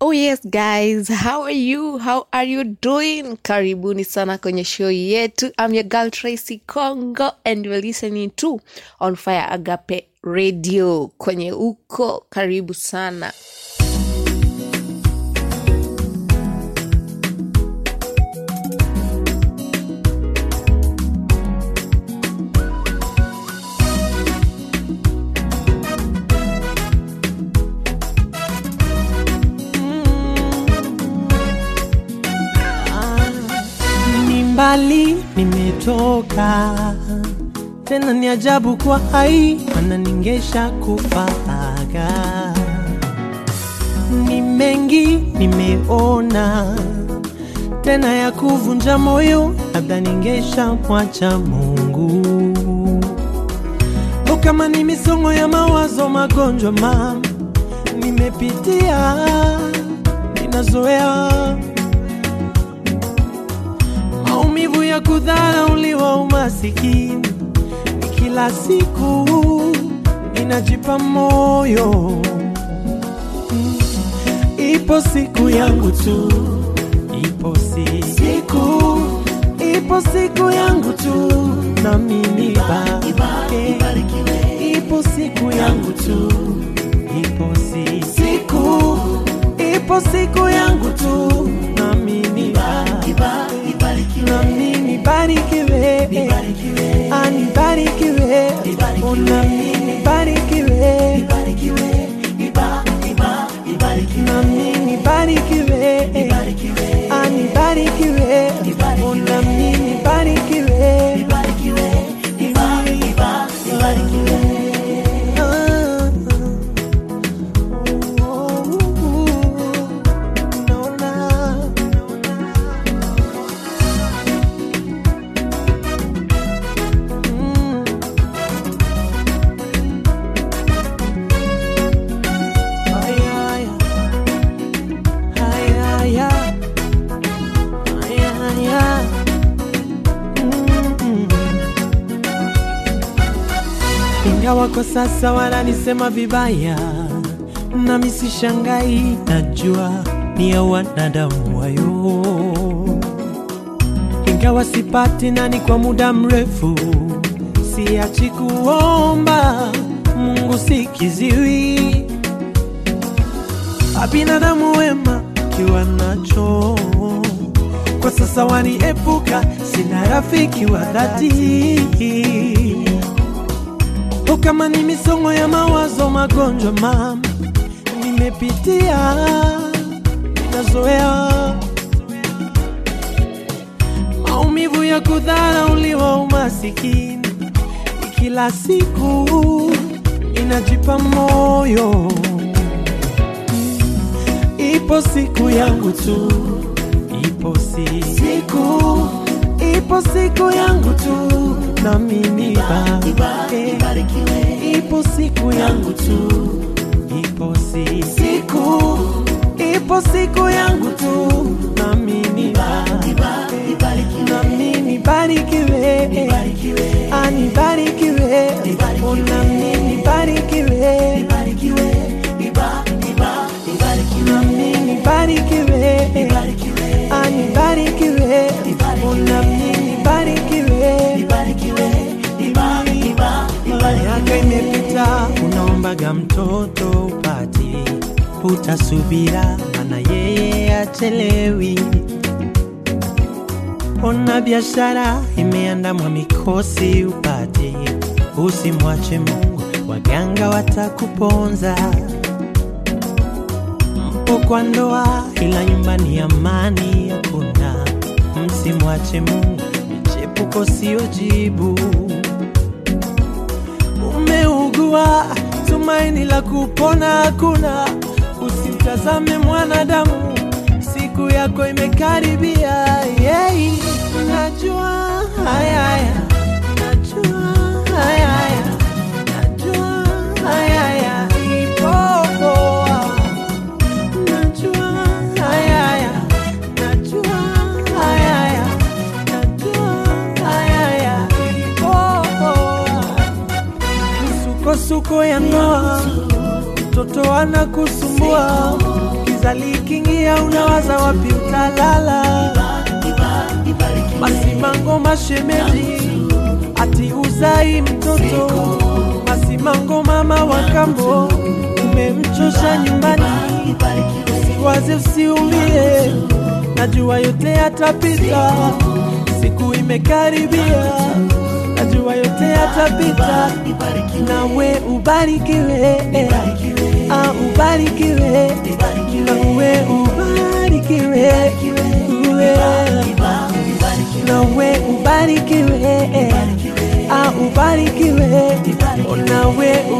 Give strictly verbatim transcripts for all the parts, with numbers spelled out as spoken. Oh yes guys, how are you? How are you doing? Karibuni sana kwenye show yetu. I'm your girl Tracy Kongo and you're listening to On Fire Agape Radio. Kwenye uko, karibu sana. Mbali nimetoka, tena ni ajabu kwa hai, maana ningesha kufaga. Ni mengi nimeona, tena ya kuvunja moyo, labda ningesha mwacha Mungu. O kama ni misongo ya mawazo, magonjwa mama nimepitia, ninazoea. Maumivu ya kudharauliwa, umasikini kila siku ninajipa moyo. Ipo siku yangu tu, ipo siku, ipo siku yangu tu, na mimi babake. Ipo siku yangu tu, ipo siku, ipo siku yangu tu, na mimi babake. Nami nibarikiwe, nibarikiwe, anibarikiwe, nami nibarikiwe, nibarikiwe, iba iba ibarikiwe, nami nibarikiwe, nibarikiwe, anibarikiwe, nami nibarikiwe, nibarikiwe, iba iba ibarikiwe. Kwa sasa wananisema vibaya, na misishangai, najua ni ya wanadamu wayo. Ingawa sipati nani kwa muda mrefu, siachi kuomba, Mungu sikiziwi. Binadamu wema kiwa nacho, kwa sasa waniepuka, sina rafiki wa dhati. O kama ni misongo ya mawazo, magonjwa mama nimepitia, ninazoea. Maumivu ya kudharauliwa, umasikini kila siku ninajipa moyo. Ipo siku yangu tu, ipo siku, ipo siku yangu tu, na mimi babake. Ipo siku yangu tu, ipo siku, ipo siku yangu tu, na mimi babake. Na mimi barikiwe, barikiwe, anibarikiwe, na mimi barikiwe, barikiwe, iba iba ibarikiwe, na mimi barikiwe, barikiwe, anibarikiwe, na mimi barikiwe. Yaka imepita, unaombaga mtoto upati, utasubira, maana yeye hachelewi. Ona biashara imeandamwa mikosi upati, usimwache Mungu, waganga watakuponza. Mpo ndoa ila nyumbani amani hakuna, msimwache Mungu, michepuko sio jibu. Tumaini la kupona hakuna, usi Tazame mwanadamu, siku yako imekaribia. Yei, najua hayaya, najua hayaya, najua hayaya ipopoa, najua hayaya, najua hayaya, najua hayaya ipopoa. Msuko suko ya ndoa, mtoto anakusumbua, kizali kingia unawaza wapi utalala. Masimango mashemeji ati uzai mtoto, masimango mama wakambo umemchosha nyumbani. Usiwaze usiumie, najua yote yatapita, siku imekaribia, najua yote yatapita. Nawe ubarikiwe, ah ubarikiwe, nawe ubarikiwe, nawe ubarikiwe, ah ubarikiwe, nawe ubarikiwe,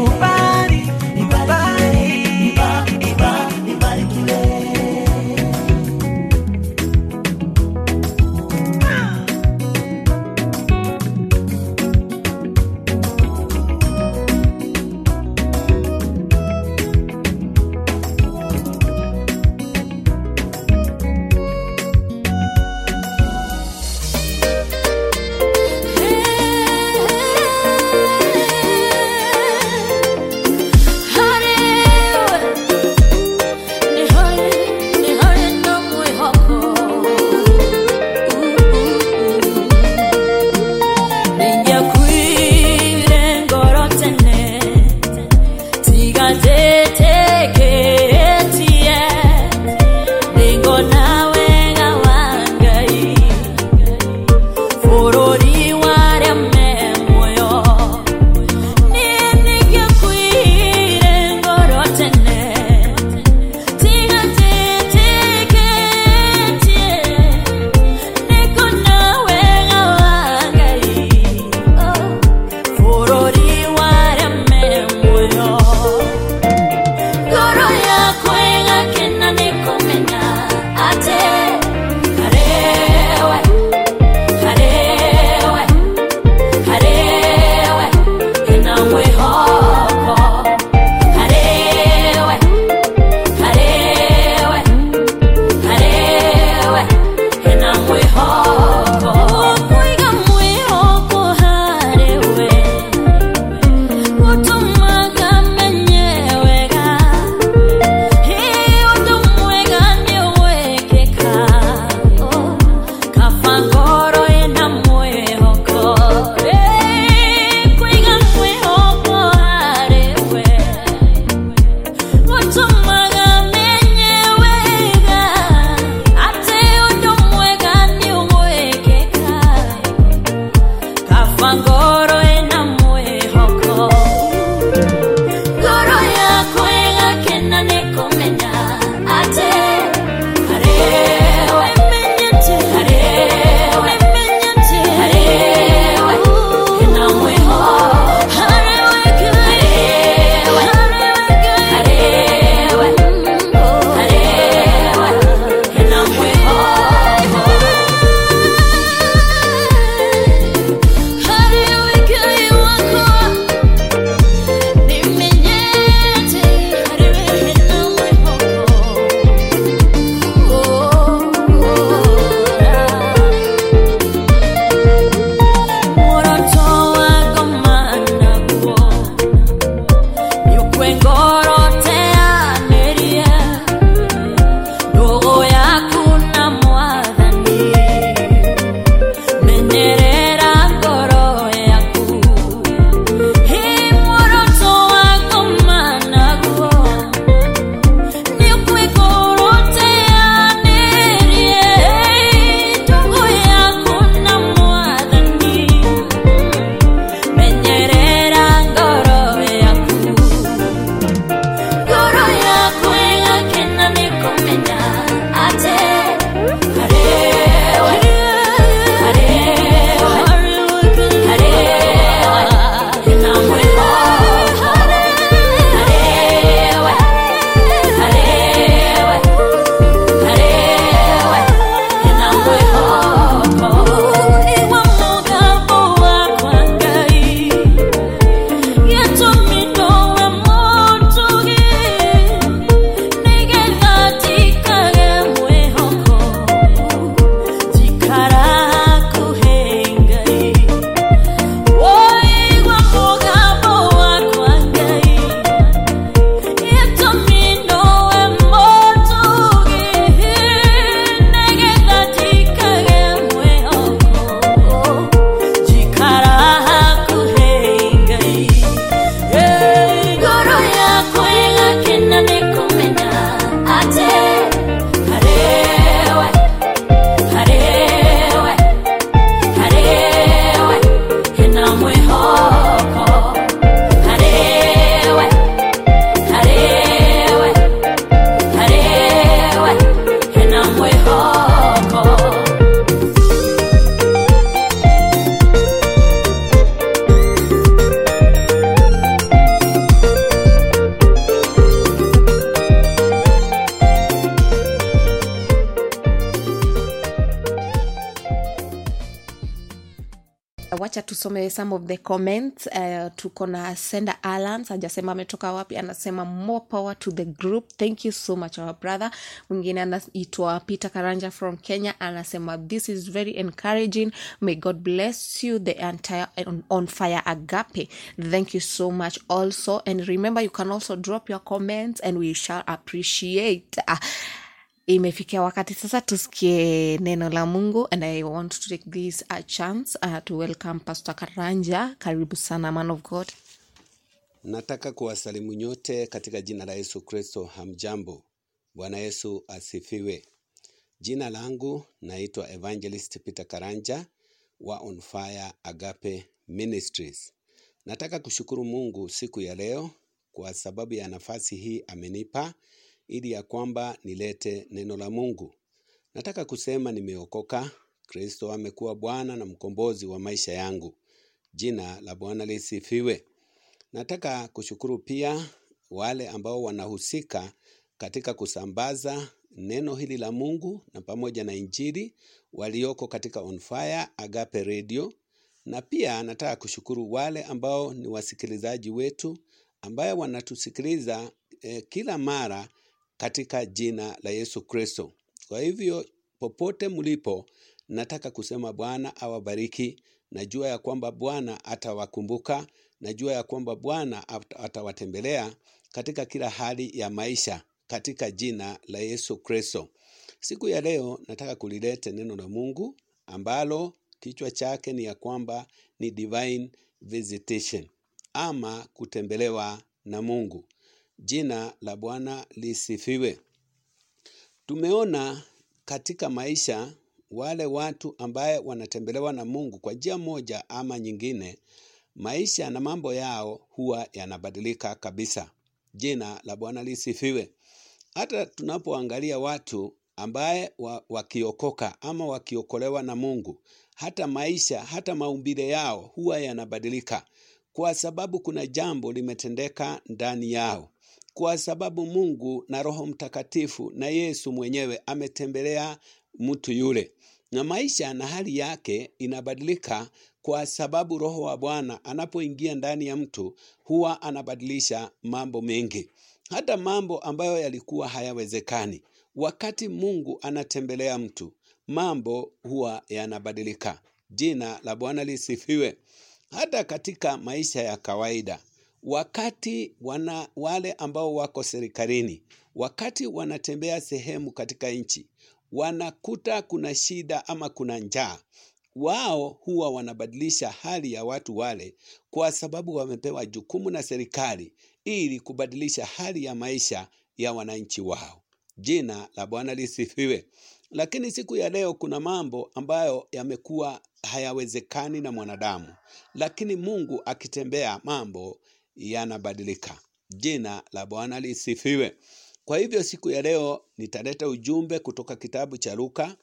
acha tusome some of the comments. Uh, tuko na Sender Alans, hajasema ametoka wapi, anasema more power to the group. Thank you so much our brother. Mwingine anaitwa Peter Karanja from Kenya, anasema this is very encouraging. May God bless you the entire on, on Fire Agape. Thank you so much also. And remember you can also drop your comments and we shall appreciate. Uh, Imefikia wakati sasa tusikie neno la Mungu, and I want to take this a chance uh, to welcome Pastor Karanja. Karibu sana man of God. Nataka kuwasalimu nyote katika jina la Yesu Christo. Hamjambo. Bwana Yesu asifiwe. Jina langu naitwa Evangelist Peter Karanja wa On Fire Agape Ministries. Nataka kushukuru Mungu siku ya leo kwa sababu ya nafasi hii amenipa ili ya kwamba nilete neno la Mungu. Nataka kusema nimeokoka. Kristo amekuwa Bwana na mkombozi wa maisha yangu. Jina la Bwana lisifiwe. Nataka kushukuru pia wale ambao wanahusika katika kusambaza neno hili la Mungu na pamoja na injili walioko katika On Fire Agape Radio. Na pia nataka kushukuru wale ambao ni wasikilizaji wetu ambao wanatusikiliza eh, kila mara katika jina la Yesu Kristo. Kwa hivyo popote mlipo nataka kusema Bwana awabariki. Najua ya kwamba Bwana atawakumbuka, najua ya kwamba Bwana atawatembelea katika kila hali ya maisha katika jina la Yesu Kristo. Siku ya leo nataka kulilete neno la Mungu ambalo kichwa chake ni ya kwamba ni divine visitation ama kutembelewa na Mungu. Jina la Bwana lisifiwe. Tumeona katika maisha wale watu ambaye wanatembelewa na Mungu kwa njia moja ama nyingine, maisha na mambo yao huwa yanabadilika kabisa. Jina la Bwana lisifiwe. Hata tunapoangalia watu ambaye wakiokoka ama wakiokolewa na Mungu, hata maisha, hata maumbile yao huwa yanabadilika kwa sababu kuna jambo limetendeka ndani yao. Kwa sababu Mungu na Roho Mtakatifu na Yesu mwenyewe ametembelea mtu yule. Na maisha na hali yake inabadilika kwa sababu Roho wa Bwana anapoingia ndani ya mtu huwa anabadilisha mambo mengi. Hata mambo ambayo yalikuwa hayawezekani. Wakati Mungu anatembelea mtu, mambo huwa yanabadilika. Jina la Bwana lisifiwe. Hata katika maisha ya kawaida, wakati wana wale ambao wako serikalini, wakati wanatembea sehemu katika nchi, wanakuta kuna shida ama kuna njaa, wao huwa wanabadilisha hali ya watu wale kwa sababu wamepewa jukumu na serikali ili kubadilisha hali ya maisha ya wananchi wao. Jina la Bwana lisifiwe. Lakini siku ya leo kuna mambo ambayo yamekuwa hayawezekani na mwanadamu, lakini Mungu akitembea mambo yanabadilika. Jina la Bwana lisifiwe. Kwa hivyo siku ya leo nitaleta ujumbe kutoka kitabu cha Luka,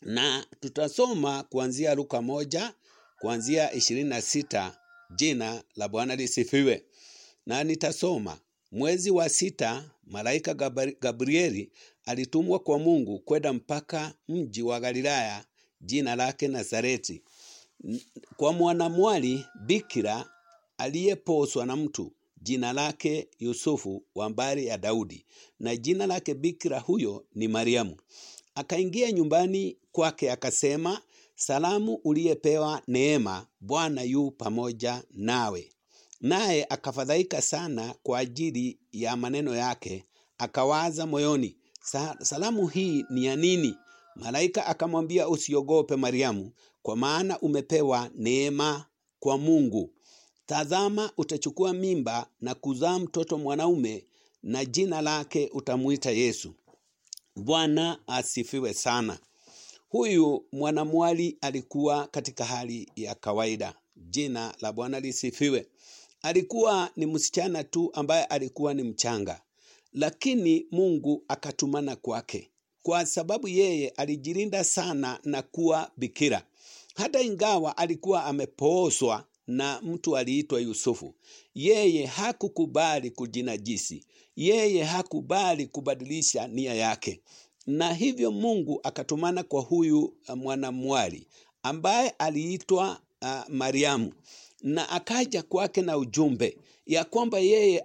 na tutasoma kuanzia Luka moja kuanzia ishirini na sita. Jina la Bwana lisifiwe. Na nitasoma mwezi wa sita malaika Gabrieli alitumwa kwa Mungu kwenda mpaka mji wa Galilaya jina lake Nazareti, kwa mwanamwali bikira aliyeposwa na mtu jina lake Yusufu wa mbari ya Daudi, na jina lake bikira huyo ni Mariamu. Akaingia nyumbani kwake akasema, salamu uliyepewa neema, Bwana yu pamoja nawe. Naye akafadhaika sana kwa ajili ya maneno yake, akawaza moyoni, salamu hii ni ya nini? Malaika akamwambia, usiogope Mariamu, kwa maana umepewa neema kwa Mungu. Tazama utachukua mimba na kuzaa mtoto mwanaume, na jina lake utamuita Yesu. Bwana asifiwe sana. Huyu mwanamwali alikuwa katika hali ya kawaida. Jina la Bwana lisifiwe. Alikuwa ni msichana tu ambaye alikuwa ni mchanga, lakini Mungu akatumana kwake kwa sababu yeye alijilinda sana na kuwa bikira. Hata ingawa alikuwa amepoozwa na mtu aliitwa Yusufu, yeye hakukubali kujinajisi, yeye hakubali kubadilisha nia yake. Na hivyo Mungu akatumana kwa huyu mwanamwali ambaye aliitwa uh, Mariamu, na akaja kwake na ujumbe ya kwamba yeye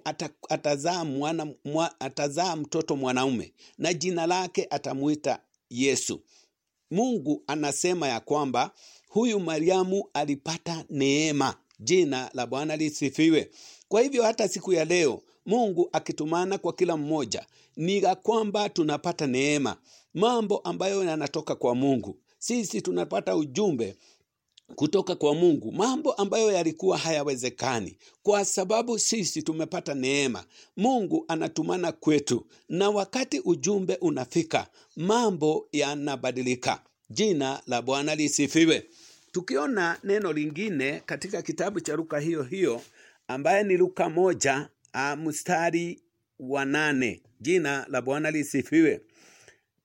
atazaa mwana mwa, atazaa mtoto mwanaume na jina lake atamuita Yesu. Mungu anasema ya kwamba huyu Mariamu alipata neema. Jina la Bwana lisifiwe. Kwa hivyo hata siku ya leo Mungu akitumana kwa kila mmoja ni kwamba tunapata neema, mambo ambayo yanatoka kwa Mungu. Sisi tunapata ujumbe kutoka kwa Mungu, mambo ambayo yalikuwa hayawezekani, kwa sababu sisi tumepata neema. Mungu anatumana kwetu, na wakati ujumbe unafika mambo yanabadilika. Jina la Bwana lisifiwe. Tukiona neno lingine katika kitabu cha Luka hiyo hiyo ambaye ni Luka moja mstari wa nane. Jina la Bwana lisifiwe.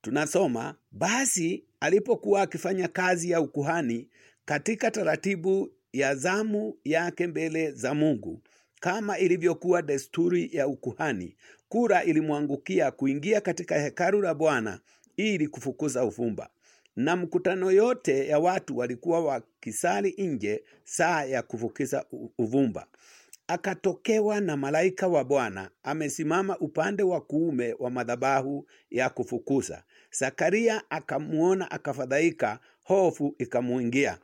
Tunasoma, basi alipokuwa akifanya kazi ya ukuhani katika taratibu ya zamu yake mbele za Mungu, kama ilivyokuwa desturi ya ukuhani, kura ilimwangukia kuingia katika hekalu la Bwana ili kufukuza ufumba. Na mkutano yote ya watu walikuwa wakisali nje saa ya kufukiza uvumba. Akatokewa na malaika wa Bwana amesimama upande wa kuume wa madhabahu ya kufukuza. Zakaria akamuona akafadhaika, hofu ikamuingia.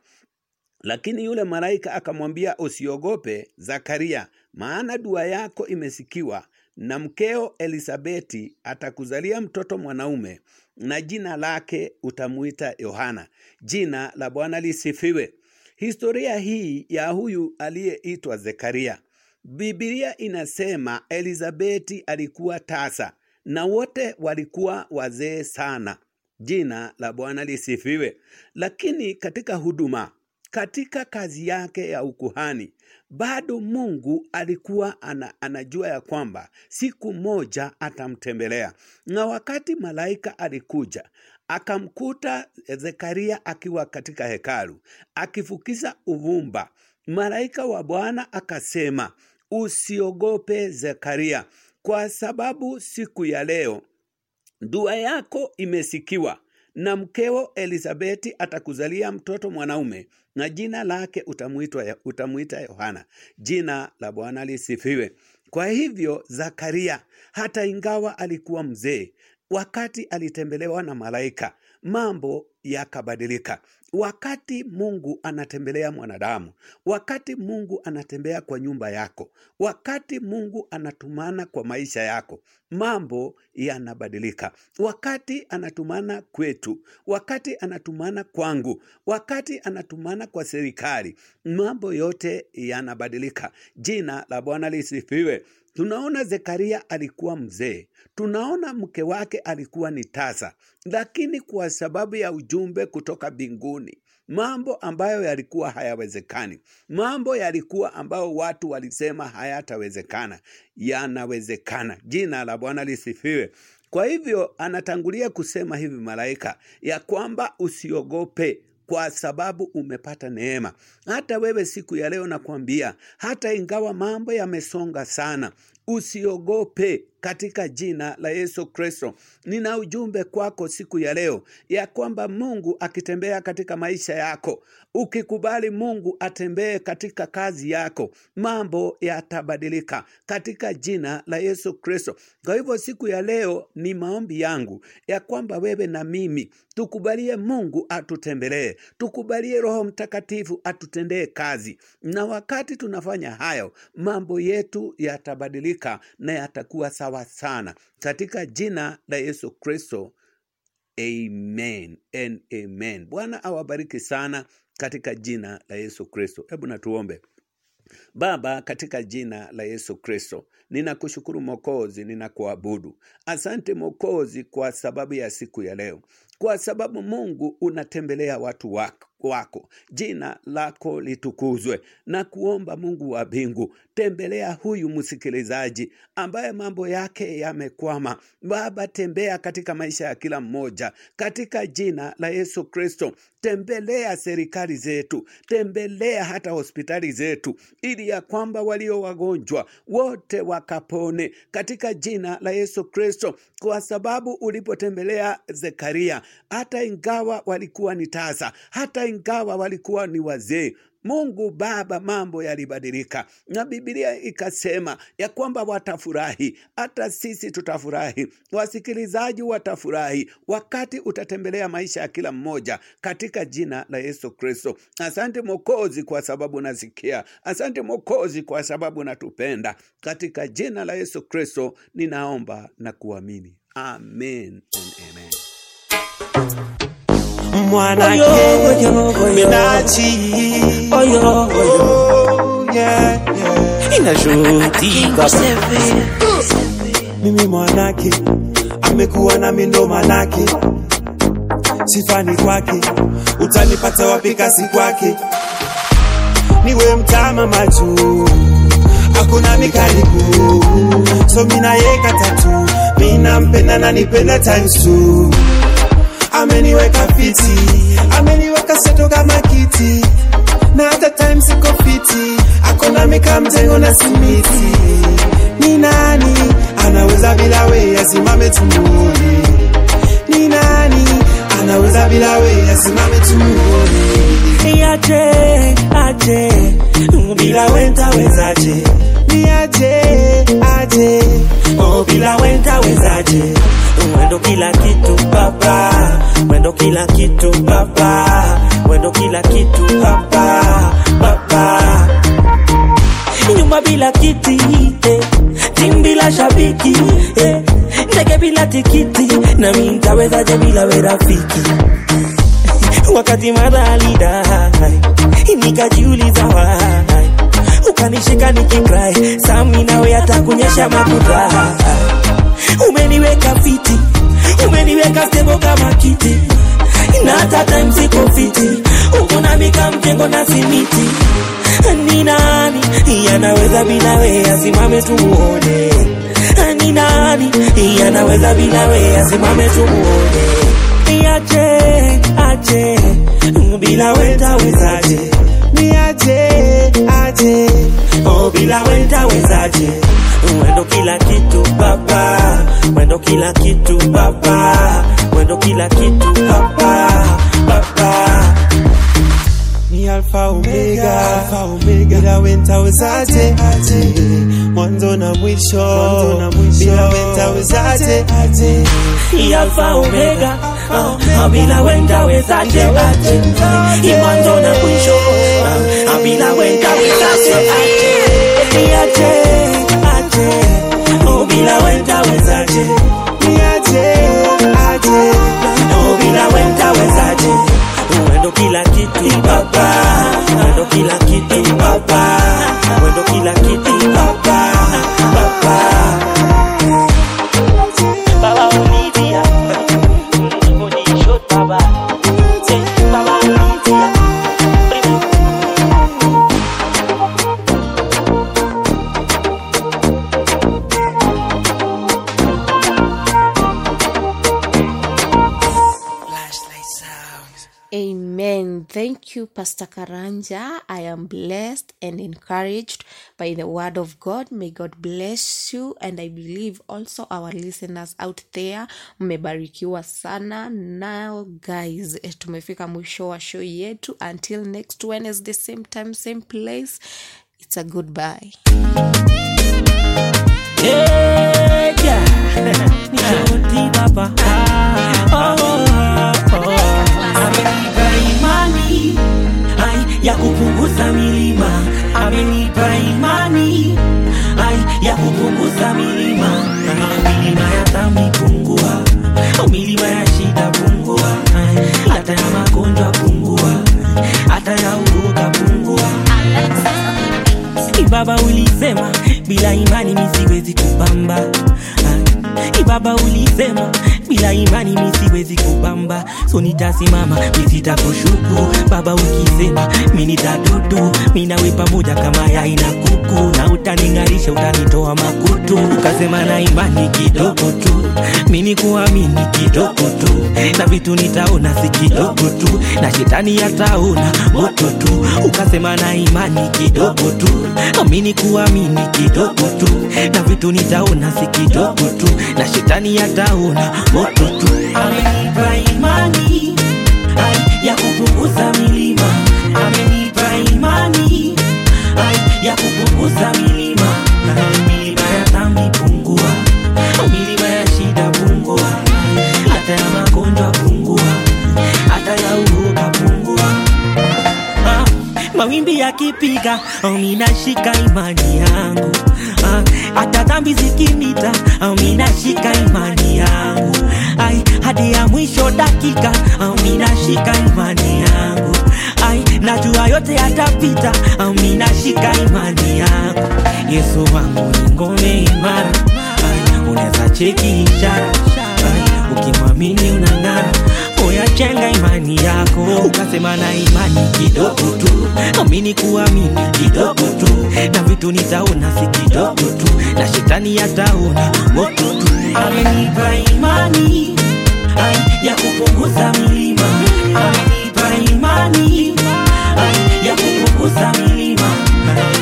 Lakini yule malaika akamwambia, usiogope Zakaria, maana dua yako imesikiwa, na mkeo Elisabeti atakuzalia mtoto mwanaume, na jina lake utamuita Yohana. Jina la Bwana lisifiwe. Historia hii ya huyu aliyeitwa Zakaria, Biblia inasema Elisabeti alikuwa tasa na wote walikuwa wazee sana. Jina la Bwana lisifiwe. Lakini katika huduma, katika kazi yake ya ukuhani, bado Mungu alikuwa ana, anajua ya kwamba siku moja atamtembelea. Na wakati malaika alikuja akamkuta Zakaria akiwa katika hekalu akifukiza uvumba, malaika wa Bwana akasema, usiogope Zakaria, kwa sababu siku ya leo dua yako imesikiwa, na mkeo Elisabeti atakuzalia mtoto mwanaume, na jina lake utamuitwa utamuita Yohana. Jina la Bwana lisifiwe. Kwa hivyo Zakaria, hata ingawa alikuwa mzee, wakati alitembelewa na malaika mambo yakabadilika. Wakati Mungu anatembelea mwanadamu, wakati Mungu anatembea kwa nyumba yako, wakati Mungu anatumana kwa maisha yako, mambo yanabadilika. Wakati anatumana kwetu, wakati anatumana kwangu, wakati anatumana kwa serikali, mambo yote yanabadilika. Jina la Bwana lisifiwe. Tunaona Zakaria alikuwa mzee, tunaona mke wake alikuwa ni tasa, lakini kwa sababu ya ujumbe kutoka mbinguni, mambo ambayo yalikuwa hayawezekani, mambo yalikuwa ambayo watu walisema hayatawezekana, yanawezekana. Jina la Bwana lisifiwe. Kwa hivyo anatangulia kusema hivi malaika ya kwamba usiogope, kwa sababu umepata neema. Hata wewe siku ya leo nakwambia, hata ingawa mambo yamesonga sana, usiogope katika jina la Yesu Christo. Nina ujumbe kwako siku ya leo ya kwamba Mungu akitembea katika maisha yako, ukikubali Mungu atembee katika kazi yako, mambo yatabadilika katika jina la Yesu Christo. Kwa hivyo siku ya leo ni maombi yangu ya kwamba wewe na mimi tukubalie Mungu atutembelee, tukubalie Roho Mtakatifu atutendee kazi, na wakati tunafanya hayo mambo yetu yatabadilika na yatakuwa sawa sana katika jina la Yesu Kristo. Amen and amen. Bwana awabariki sana katika jina la Yesu Kristo. Hebu na tuombe. Baba, katika jina la Yesu Kristo, ninakushukuru Mwokozi, ninakuabudu. Asante Mwokozi kwa sababu ya siku ya leo, kwa sababu Mungu unatembelea watu wako wako. Jina lako litukuzwe. Na kuomba Mungu wa mbingu, tembelea huyu msikilizaji ambaye mambo yake yamekwama. Baba, tembea katika maisha ya kila mmoja katika jina la Yesu Kristo. Tembelea serikali zetu, tembelea hata hospitali zetu, ili ya kwamba walio wagonjwa wote wakapone katika jina la Yesu Kristo. Kwa sababu ulipotembelea Zakaria, hata ingawa walikuwa ni tasa, hata ingawa walikuwa ni wazee. Mungu Baba, mambo yalibadilika. Na Biblia ikasema ya kwamba watafurahi, hata sisi tutafurahi. Wasikilizaji watafurahi wakati utatembelea maisha ya kila mmoja katika jina la Yesu Kristo. Asante Mwokozi kwa sababu nasikia. Asante Mwokozi kwa sababu natupenda. Katika jina la Yesu Kristo ninaomba na kuamini. Amen and amen. Mwanake menaji oyo oyo yeah yeah inajoti mimi mwanake amekuwa na mindo malaki sifani kwake utanipata wapi kasi kwake niwe mtama macho hakuna mikaribu so mina yeka tatu mina mpenda na nipenda times two. Ameniweka fiti, ameniweka seto kama kiti. Na hata time siko fiti, akona mika mtengo na simiti. Ni nani, anaweza bila we asimame tumuone. Ni nani, anaweza bila we asimame tumuone. Yaje, aje, bila wenta wezaje. Yaje, aje, oh bila wenta wezaje. Mwendo kila kitu baba, mwendo kila kitu baba, mwendo kila kitu baba, baba. Nyumba bila kiti, eh, timu bila shabiki, eh, ndege bila tikiti, na mimi nitaweza je bila werafiki. Wakati madalida, nikajiuliza why, ukanishika nikikrai, sami nawe atakunyesha makuta. Umeniweka fiti, umeniweka stebo kama kiti. Na hata time siko fiti, ukona mika mjengo na simiti. Ni nani, yanaweza bila we asimame tumuone. Ni nani, yanaweza bila we asimame tumuone. Yaje, aje, bila wenda wezaje. Yaje, aje, oh bila wenda wezaje. Mwendo kila kitu baba, mwendo kila kitu baba, mwendo kila kitu baba, baba. Ni alfa omega, alfa omega, bila wenta wezaje. Mwanzo na mwisho, mwanzo na mwisho, bila wenta wezaje. Ni alfa omega, bila wenta wezaje. Ni mwanzo na mwisho, bila wenta wezaje. Ni aje. Oh bila wenda wezaje, niaje, aje. Oh bila wenda wezaje, wendo kila kitu baba, wendo kila kitu baba, wendo kila kitu baba, baba. Baba unidia, unidia shot baba. Thank you, Pastor Karanja. I am blessed and encouraged by the word of God. May God bless you, and I believe also our listeners out there. Mmebarikiwa sana. Now, guys, tumefika mwisho wa show yetu. Until next Wednesday, same time, same place. It's a goodbye. Yeah, yeah. Ay, ya kupunguza milima, amenipa imani. Ay, ya kupunguza milima, milima ya dhambi pungua, milima ya shida pungua, hata ya magonjwa pungua, hata ya uoga pungua. Ibaba ulisema bila imani misiwezi kupamba. Ibaba ulisema bila imani mimi siwezi kubamba, so nitasimama nitakushuku baba ukisema mimi nitadudu, mimi nawe pamoja kama yai na kuku, na utaningarisha utanitoa makutu. Ukasema na imani kidogo tu, mimi kuamini kidogo tu, na vitu nitaona si kidogo tu, na shetani ataona moto tu. Ukasema na imani kidogo tu, mimi kuamini kidogo tu, na vitu nitaona si kidogo tu, na shetani ataona moto tu. Amenipa imani, ay, ya kupunguza milima. Maombi yakipiga au minashika imani yangu, hata dhambi zikimita au minashika imani yangu, ai hadi ya mwisho dakika au minashika imani yangu, ai najua yote yatapita au minashika imani yangu. Yesu wangu ni ngome imara, ai unaweza cheki ishara, ai ukimwamini unang'ara. Oya chenga imani yako, ukasema na imani kidogo tu, amini kuamini kidogo tu, na vitu nitaona si kidogo tu, na shetani ataona moto tu. Amenipa imani ai ya kupunguza milima, amenipa imani ai ya kupunguza milima,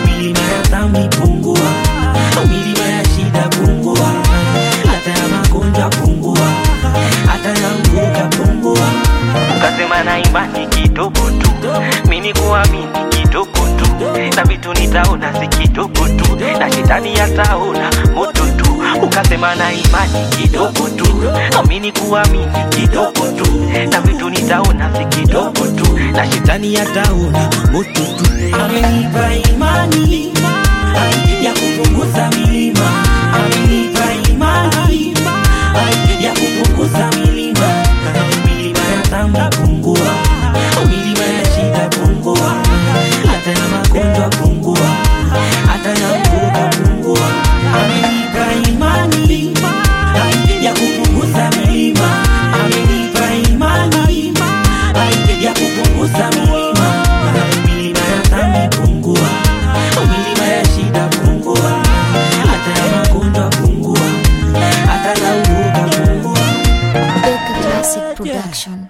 milima ya dhambi pungua, milima ya shida pungua, hata ya magonjwa pungua, hata ya pungua. Ukasema na imani kidogo tu, mimi kuamini kidogo tu, na vitu nitaona si kidogo tu, na shetani ataona moto tu. Ukasema na imani kidogo tu, mimi kuamini kidogo tu, na vitu nitaona si kidogo tu, na shetani ataona moto tu. Amenipa imani ya kupunguza milima, amenipa imani ya kupunguza milima, milima ya tamba pungua, milima ya shida pungua, hata ya magonjwa pungua, hata ya mbuga pungua. Amenipa imani ya kupunguza milima, amenipa imani ya kupunguza milima, milima ya tamba pungua, milima ya shida pungua, hata ya magonjwa pungua, hata ya production.